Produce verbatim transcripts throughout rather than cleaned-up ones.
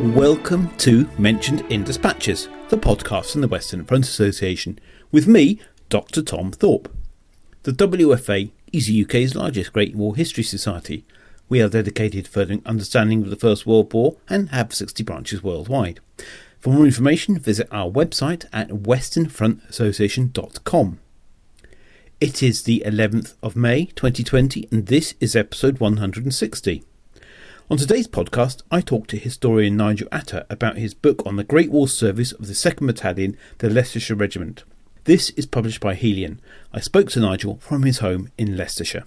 Welcome to Mentioned in Dispatches, the podcast from the Western Front Association, with me, Doctor Tom Thorpe. The W F A is the U K's largest Great War History Society. We are dedicated to furthering understanding of the First World War and have sixty branches worldwide. For more information, visit our website at western front association dot com. It is the eleventh of May twenty twenty and this is episode one hundred sixty. On today's podcast, I talk to historian Nigel Atter about his book on the Great War Service of the second Battalion, the Leicestershire Regiment. This is published by Helion. I spoke to Nigel from his home in Leicestershire.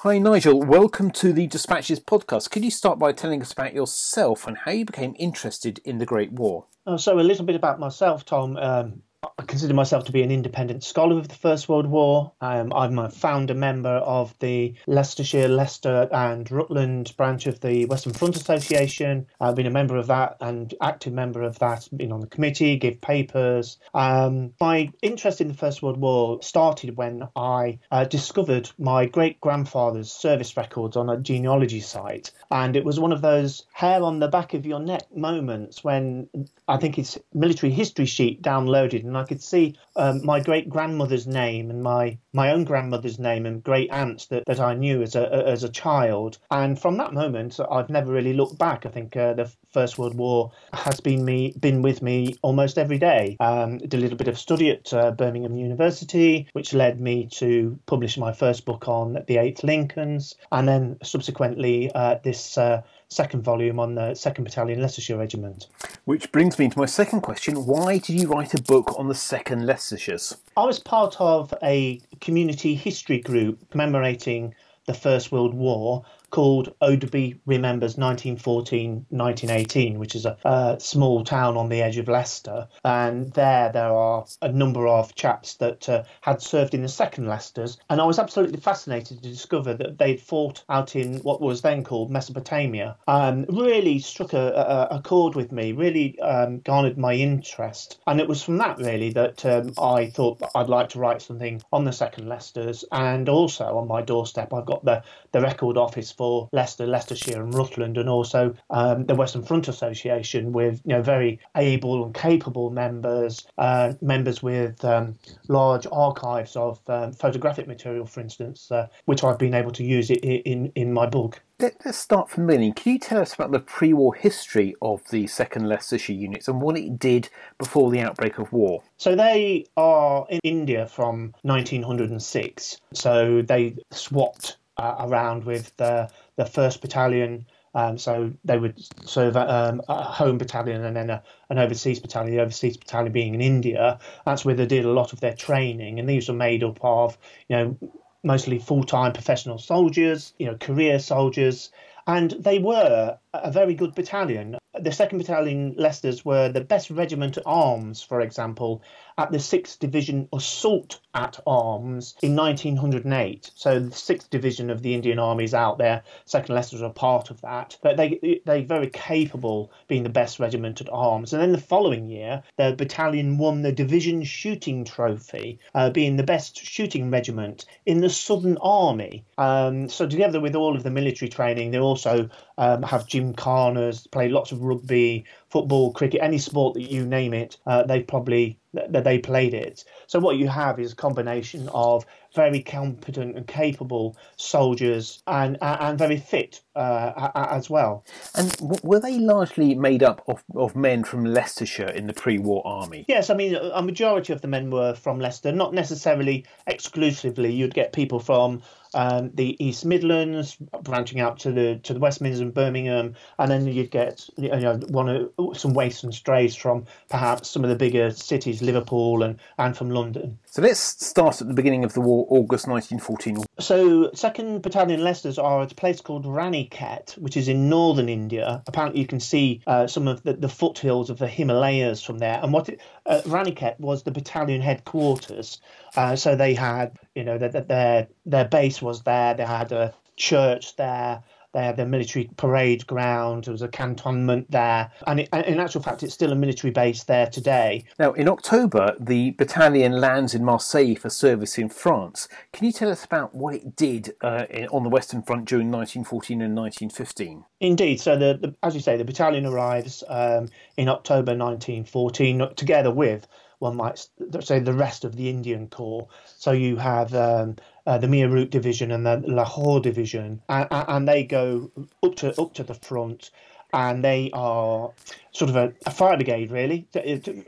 Hi Nigel, welcome to the Dispatches podcast. Could you start by telling us about yourself and how you became interested in the Great War? Oh, so a little bit about myself, Tom. Um... I consider myself to be an independent scholar of the First World War. Um, I'm a founder member of the Leicestershire, Leicester and Rutland branch of the Western Front Association. I've been a member of that and active member of that, been on the committee, give papers. Um, my interest in the First World War started when I uh, discovered my great-grandfather's service records on a genealogy site. And it was one of those hair on the back of your neck moments when I think it's military history sheet downloaded and I could see um, my great-grandmother's name and my, my own grandmother's name and great-aunts that, that I knew as a as a child. And from that moment, I've never really looked back. I think uh, the First World War has been me been with me almost every day. Um, did a little bit of study at uh, Birmingham University, which led me to publish my first book on the Eighth Lincolns, and then subsequently uh, this uh, second volume on the second Battalion Leicestershire Regiment. Which brings me to my second question. Why did you write a book on the second Leicestershires? I was part of a community history group commemorating the First World War called Oadby Remembers nineteen fourteen to nineteen eighteen, which is a, a small town on the edge of Leicester. And there, there are a number of chaps that uh, had served in the second Leicesters. And I was absolutely fascinated to discover that they'd fought out in what was then called Mesopotamia. Um, really struck a, a, a chord with me, really um, garnered my interest. And it was from that, really, that um, I thought I'd like to write something on the second Leicesters. And also on my doorstep, I've got the, the record office for For Leicester, Leicestershire and Rutland, and also um, the Western Front Association with, you know, very able and capable members, uh, members with um, large archives of um, photographic material, for instance, uh, which I've been able to use in, in, in my book. Let's start from the beginning. Can you tell us about the pre-war history of the second Leicestershire units and what it did before the outbreak of war? So they are in India from nineteen oh six. So they swapped Uh, around with the the first battalion, um, so they would serve um, a home battalion and then a, an overseas battalion. The overseas battalion being in India, that's where they did a lot of their training, and these were made up of, you know, mostly full-time professional soldiers, you know, career soldiers, and they were a very good battalion. The second Battalion Leicesters were the best regiment at arms, for example, at the sixth Division Assault at Arms in nineteen oh eight. So the sixth Division of the Indian Army is out there. second Leicesters are part of that. But they, they're very capable being the best regiment at arms. And then the following year, the battalion won the Division Shooting Trophy, uh, being the best shooting regiment in the Southern Army. Um, so together with all of the military training, they also um, have gymkhanas, play lots of rugby, football, cricket, any sport that you name it, uh, they probably that they played it. So what you have is a combination of very competent and capable soldiers and and very fit uh, as well. And were they largely made up of, of men from Leicestershire in the pre-war army? Yes, I mean, a majority of the men were from Leicester, not necessarily exclusively. You'd get people from um, the East Midlands, branching out to the to the West Midlands and Birmingham, and then you'd get, you know, one some wastes and strays from perhaps some of the bigger cities, Liverpool and, and from London. So let's start at the beginning of the war, August nineteen fourteen. So second Battalion Leicesters are at a place called Raniket, which is in northern India. Apparently you can see uh, some of the, the foothills of the Himalayas from there. And what it, uh, Raniket was the battalion headquarters. Uh, so they had, you know, their, their, their base was there. They had a church there. They had their military parade ground. There was a cantonment there. And it, in actual fact, it's still a military base there today. Now, in October, the battalion lands in Marseille for service in France. Can you tell us about what it did uh, in, on the Western Front during nineteen fourteen and nineteen fifteen? Indeed. So, the, the, as you say, the battalion arrives um, in October nineteen fourteen, together with, one might say, the rest of the Indian Corps. So you have um, uh, the Meerut Division and the Lahore Division, and, and they go up to up to the front, and they are sort of a, a fire brigade, really,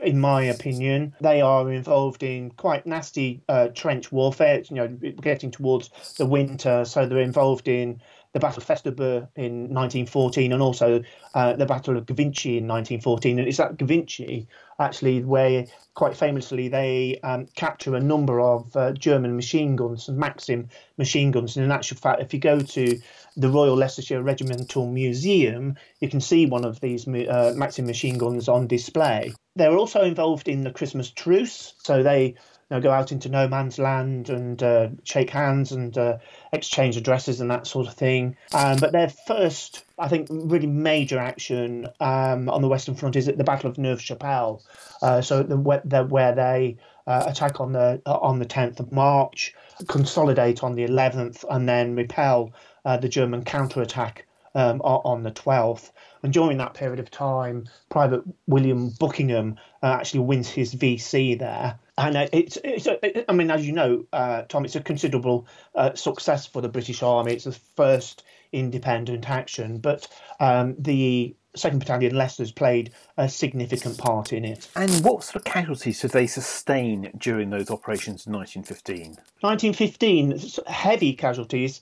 in my opinion. They are involved in quite nasty uh, trench warfare. It's, you know, getting towards the winter, so they're involved in the Battle of Festubert in nineteen fourteen, and also uh, the Battle of Givenchy in nineteen fourteen. And it's at Givenchy, actually, where quite famously they um, capture a number of uh, German machine guns, Maxim machine guns. And in actual fact, if you go to the Royal Leicestershire Regimental Museum, you can see one of these uh, Maxim machine guns on display. They're also involved in the Christmas truce, so they You know, go out into no man's land and uh, shake hands and uh, exchange addresses and that sort of thing. Um, but their first, I think, really major action um, on the Western Front is at the Battle of Neuve-Chapelle. Uh, so the, the, where they uh, attack on the on the tenth of March, consolidate on the eleventh, and then repel uh, the German counterattack um, on the twelfth. And during that period of time, Private William Buckingham uh, actually wins his V C there. And it's, it's a, I mean, as you know, uh, Tom, it's a considerable uh, success for the British Army. It's the first independent action, but um, the second Battalion Leicester's played a significant part in it. And what sort of casualties did they sustain during those operations in nineteen fifteen? nineteen fifteen, heavy casualties.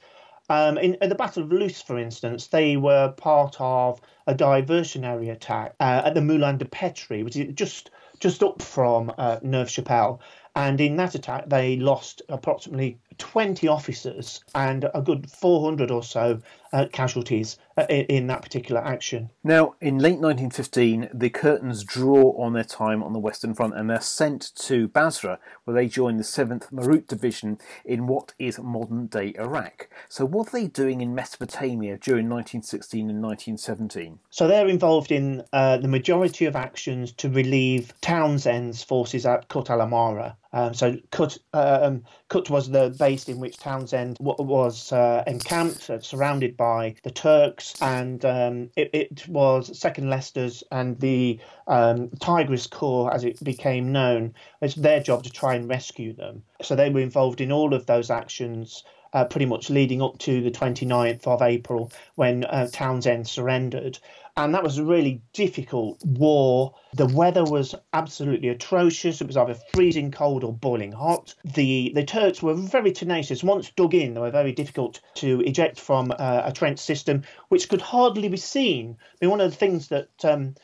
Um, in at the Battle of Loos, for instance, they were part of a diversionary attack uh, at the Moulin de Petrie, which is just just up from uh, Neuve-Chapelle. And in that attack, they lost approximately twenty officers and a good four hundred or so uh, casualties uh, in, in that particular action. Now, in late nineteen fifteen, the curtains draw on their time on the Western Front, and they're sent to Basra, where they join the seventh Meerut Division in what is modern-day Iraq. So what are they doing in Mesopotamia during nineteen sixteen and nineteen seventeen? So they're involved in uh, the majority of actions to relieve Townsend's forces at Kut al Amara. Um, so Kut, um, Kut was the base in which Townsend w- was uh, encamped, uh, surrounded by the Turks, and um, it, it was second Leicester's and the um, Tigris Corps, as it became known. It's their job to try and rescue them. So they were involved in all of those actions, uh, pretty much leading up to the twenty-ninth of April, when uh, Townsend surrendered. And that was a really difficult war. The weather was absolutely atrocious. It was either freezing cold or boiling hot. The the Turks were very tenacious. Once dug in, they were very difficult to eject from uh, a trench system, which could hardly be seen. I mean, one of the things that um,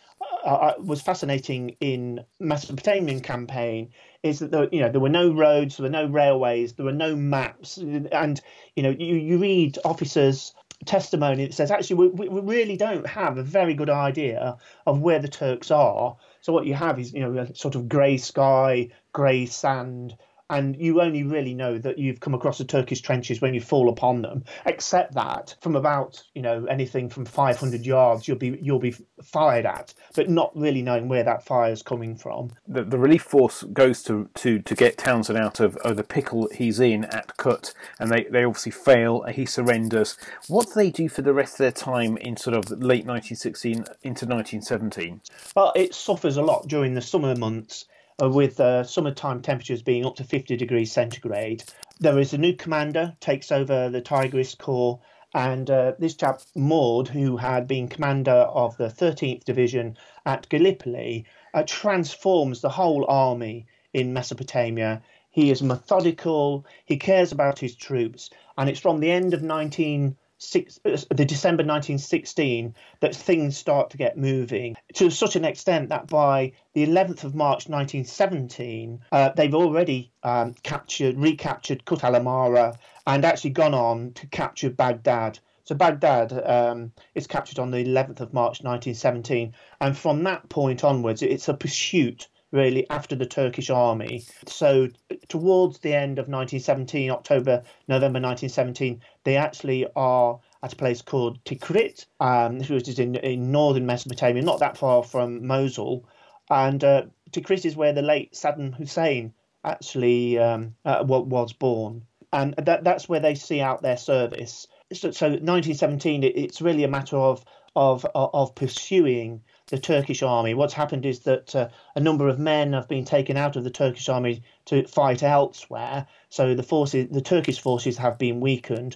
uh, was fascinating in Mesopotamian campaign is that there, you know, there were no roads, there were no railways, there were no maps, and you know, you, you read officers' testimony that says actually we, we really don't have a very good idea of where the Turks are. So what you have is, you know, a sort of grey sky, grey sand, and you only really know that you've come across the Turkish trenches when you fall upon them. Except that from about, you know, anything from five hundred yards, you'll be you'll be fired at, but not really knowing where that fire is coming from. The, the relief force goes to, to, to get Townsend out of oh, the pickle he's in at Kut, and they, they obviously fail. He surrenders. What do they do for the rest of their time in sort of late nineteen sixteen into nineteen seventeen? Well, it suffers a lot during the summer months, with uh, summertime temperatures being up to fifty degrees centigrade. There is a new commander, takes over the Tigris Corps, and uh, this chap, Maud, who had been commander of the thirteenth Division at Gallipoli, uh, transforms the whole army in Mesopotamia. He is methodical, he cares about his troops, and it's from the end of nineteen... Six, the December nineteen sixteen that things start to get moving to such an extent that by the eleventh of March nineteen seventeen uh, they've already um, captured recaptured Kut al Amara and actually gone on to capture Baghdad. So Baghdad um, is captured on the eleventh of March nineteen seventeen, and from that point onwards it's a pursuit really after the Turkish army. So towards the end of nineteen seventeen, October, November nineteen seventeen, they actually are at a place called Tikrit, um, which is in, in northern Mesopotamia, not that far from Mosul. And uh, Tikrit is where the late Saddam Hussein actually um, uh, was born. And that, that's where they see out their service. So, so nineteen seventeen, it, it's really a matter of of of pursuing the Turkish army. What's happened is that uh, a number of men have been taken out of the Turkish army to fight elsewhere. So the forces, the Turkish forces, have been weakened.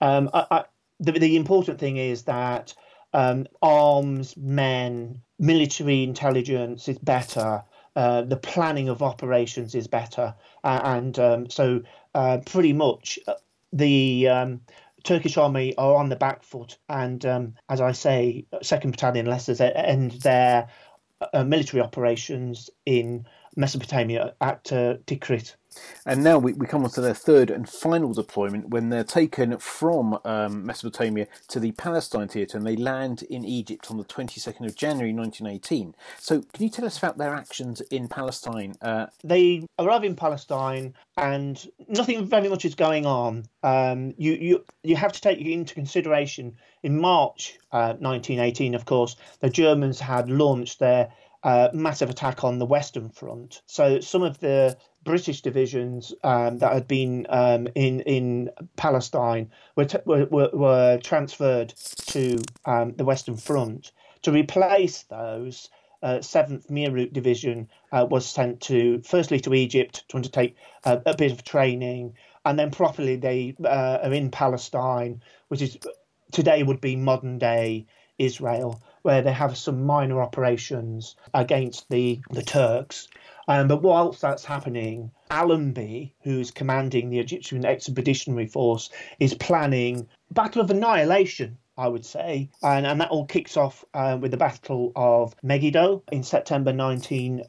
Um, I, I, the, the important thing is that um, arms, men, military intelligence is better. Uh, the planning of operations is better, uh, and um, so uh, pretty much the um, Turkish army are on the back foot, and um, as I say, Second Battalion Leicester's end their uh, military operations in Mesopotamia at uh, Tikrit. And now we, we come on to their third and final deployment, when they're taken from um, Mesopotamia to the Palestine theatre, and they land in Egypt on the twenty-second of January nineteen eighteen. So can you tell us about their actions in Palestine? Uh... They arrive in Palestine and nothing very much is going on. Um, you, you, you have to take into consideration in March uh, nineteen eighteen, of course, the Germans had launched their Uh, massive attack on the Western Front. So some of the British divisions um, that had been um, in in Palestine were t- were, were transferred to um, the Western Front. To replace those, uh, seventh Meerut Division uh, was sent to firstly to Egypt to undertake uh, a bit of training, and then properly they uh, are in Palestine, which is today would be modern day Israel, where they have some minor operations against the, the Turks. Um, but whilst that's happening, Allenby, who's commanding the Egyptian Expeditionary Force, is planning Battle of Annihilation, I would say. And, and that all kicks off uh, with the Battle of Megiddo in September nineteen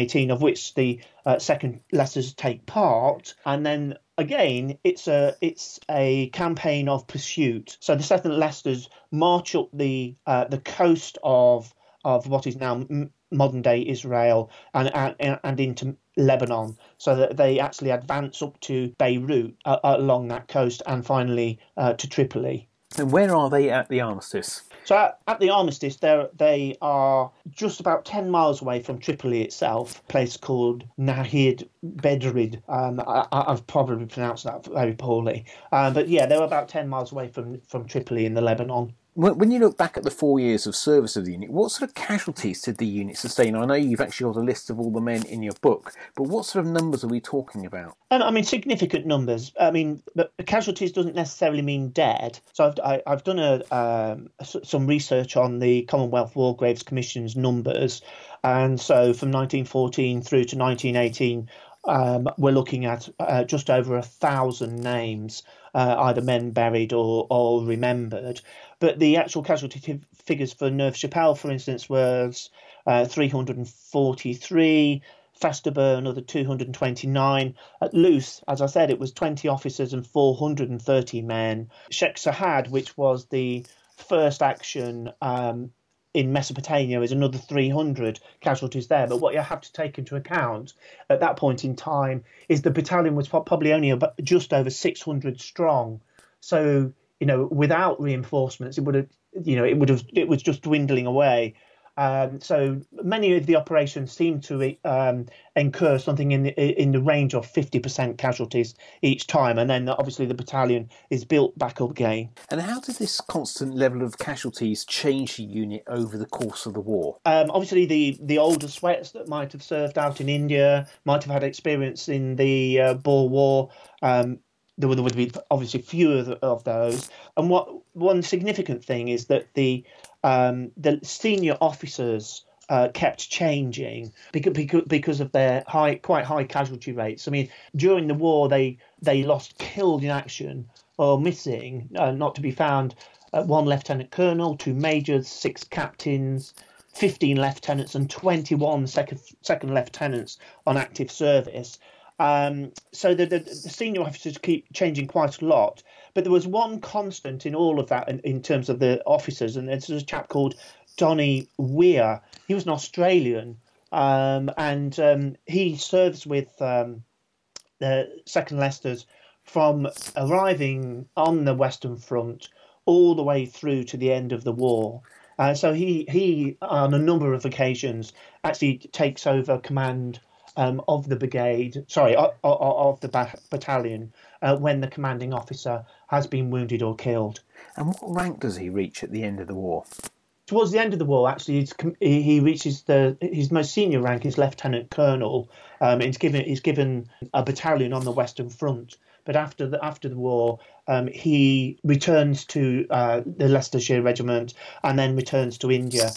eighteen, of which the uh, second Leicesters take part. And then again, it's a it's a campaign of pursuit. So the second Leicesters march up the uh, the coast of of what is now m- modern day Israel and, and and into Lebanon, so that they actually advance up to Beirut uh, along that coast, and finally uh, to Tripoli. And where are they at the armistice? So at, at the armistice, they they are just about ten miles away from Tripoli itself, a place called Nahid Bedrid. Um, I, I've probably pronounced that very poorly. Uh, but yeah, they're about ten miles away from, from Tripoli in the Lebanon. When you look back at the four years of service of the unit, what sort of casualties did the unit sustain? I know you've actually got a list of all the men in your book, but what sort of numbers are we talking about? Um, I mean, significant numbers. I mean, but casualties doesn't necessarily mean dead. So I've, I, I've done a, um, some research on the Commonwealth War Graves Commission's numbers. And so from nineteen fourteen through to nineteen eighteen, um, we're looking at uh, just over a thousand names, uh, either men buried or, or remembered. But the actual casualty t- figures for Neuve-Chapelle, for instance, was uh, three hundred forty-three, Festubert another two hundred twenty-nine. At Loos, as I said, it was twenty officers and four hundred thirty men. Sheikh Sahad, which was the first action um, in Mesopotamia, is another three hundred casualties there. But what you have to take into account at that point in time is the battalion was probably only about just over six hundred strong. So, you know, without reinforcements, it would have, you know, it would have, it was just dwindling away. Um, so many of the operations seem to um, incur something in the in the range of fifty percent casualties each time, and then obviously the battalion is built back up again. And how does this constant level of casualties change the unit over the course of the war? Um, obviously, the the older Sweats that might have served out in India might have had experience in the uh, Boer War. Um, There would be obviously fewer of those. And what one significant thing is that the um, the senior officers uh, kept changing because because of their high, quite high casualty rates. I mean, during the war, they they lost killed in action or missing, uh, not to be found, uh, one lieutenant colonel, two majors, six captains, fifteen lieutenants and twenty-one second, second lieutenants on active service. Um, so the, the, the senior officers keep changing quite a lot, but there was one constant in all of that in, in terms of the officers, and there's a chap called Donald Weir. He was an Australian, um, and um, he serves with um, the second Leicesters from arriving on the Western Front all the way through to the end of the war. Uh, so he, he, on a number of occasions, actually takes over command um, of the brigade, sorry, of, of, of the bat- battalion, uh, when the commanding officer has been wounded or killed. And what rank does he reach at the end of the war? Towards the end of the war, actually, it's, he reaches the his most senior rank is lieutenant colonel. Um, he's given he's given a battalion on the Western Front. But after the after the war, um, he returns to uh, the Leicestershire Regiment and then returns to India.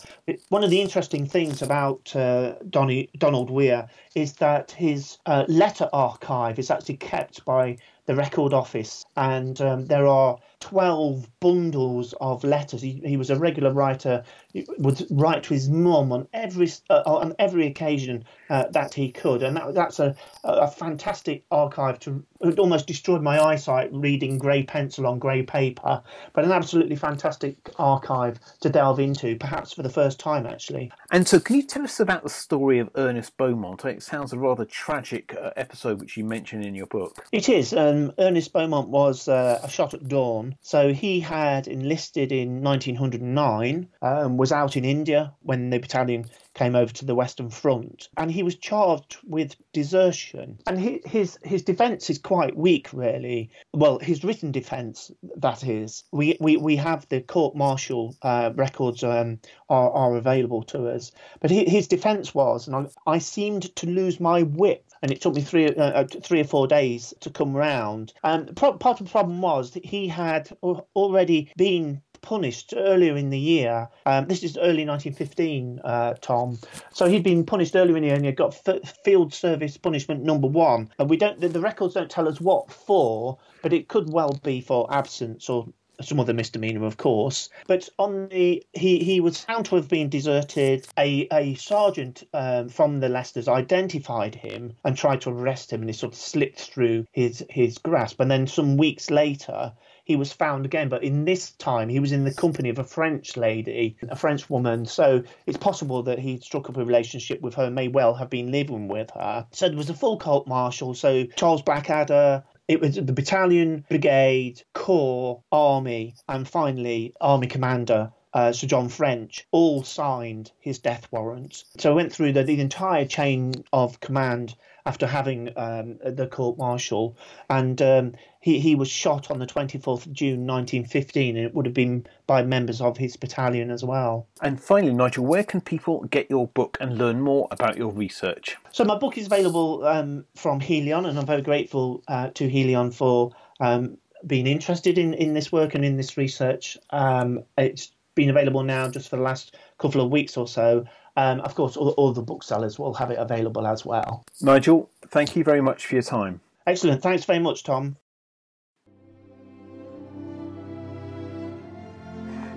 One of the interesting things about uh, Donny, Donald Weir is that his uh, letter archive is actually kept by the Record Office, and um, there are twelve bundles of letters. He, he was a regular writer. He would write to his mum on every uh, on every occasion uh, that he could, and that, that's a, a fantastic archive. To it almost destroyed my eyesight reading grey pencil on grey paper, but an absolutely fantastic archive to delve into, perhaps for the first time actually. And so, can you tell us about the story of Ernest Beaumont? It sounds a rather tragic uh, episode which you mention in your book. It is. Um, Um, Ernest Beaumont was uh, a shot at dawn. So he had enlisted in nineteen oh nine, um, was out in India when the battalion came over to the Western Front, and he was charged with desertion. And he, his his defence is quite weak, really. Well, his written defence, that is. We we, we have the court-martial uh, records um, are, are available to us. But he, his defence was, and I, I seemed to lose my wit, and it took me three uh, three or four days to come round. Um, part of the problem was that he had already been punished earlier in the year. Um, this is early nineteen fifteen, uh, Tom. So he'd been punished earlier in the year and he'd got f- field service punishment number one. And we don't, the, the records don't tell us what for, but it could well be for absence or some other misdemeanor, of course. But on the he he was found to have been deserted. A a sergeant um, from the Leicesters identified him and tried to arrest him, and he sort of slipped through his his grasp. And then some weeks later, he was found again, but in this time he was in the company of a French lady, a French woman. So it's possible that he struck up a relationship with her, may well have been living with her. So there was a full court martial. So Charles Blackadder. It was the battalion, brigade, corps, army, and finally army commander, uh, Sir John French, all signed his death warrant. So I went through the, the entire chain of command after having um, the court-martial, and um, he, he was shot on the twenty-fourth of June nineteen fifteen, and it would have been by members of his battalion as well. And finally, Nigel, where can people get your book and learn more about your research? So my book is available um, from Helion, and I'm very grateful uh, to Helion for um, being interested in, in this work and in this research. Um, it's been available now just for the last couple of weeks or so. Um, of course, all, all the booksellers will have it available as well. Nigel, thank you very much for your time. Excellent. Thanks very much, Tom.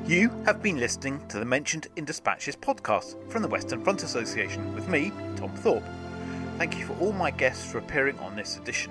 You have been listening to the Mentioned in Dispatches podcast from the Western Front Association with me, Tom Thorpe. Thank you for all my guests for appearing on this edition.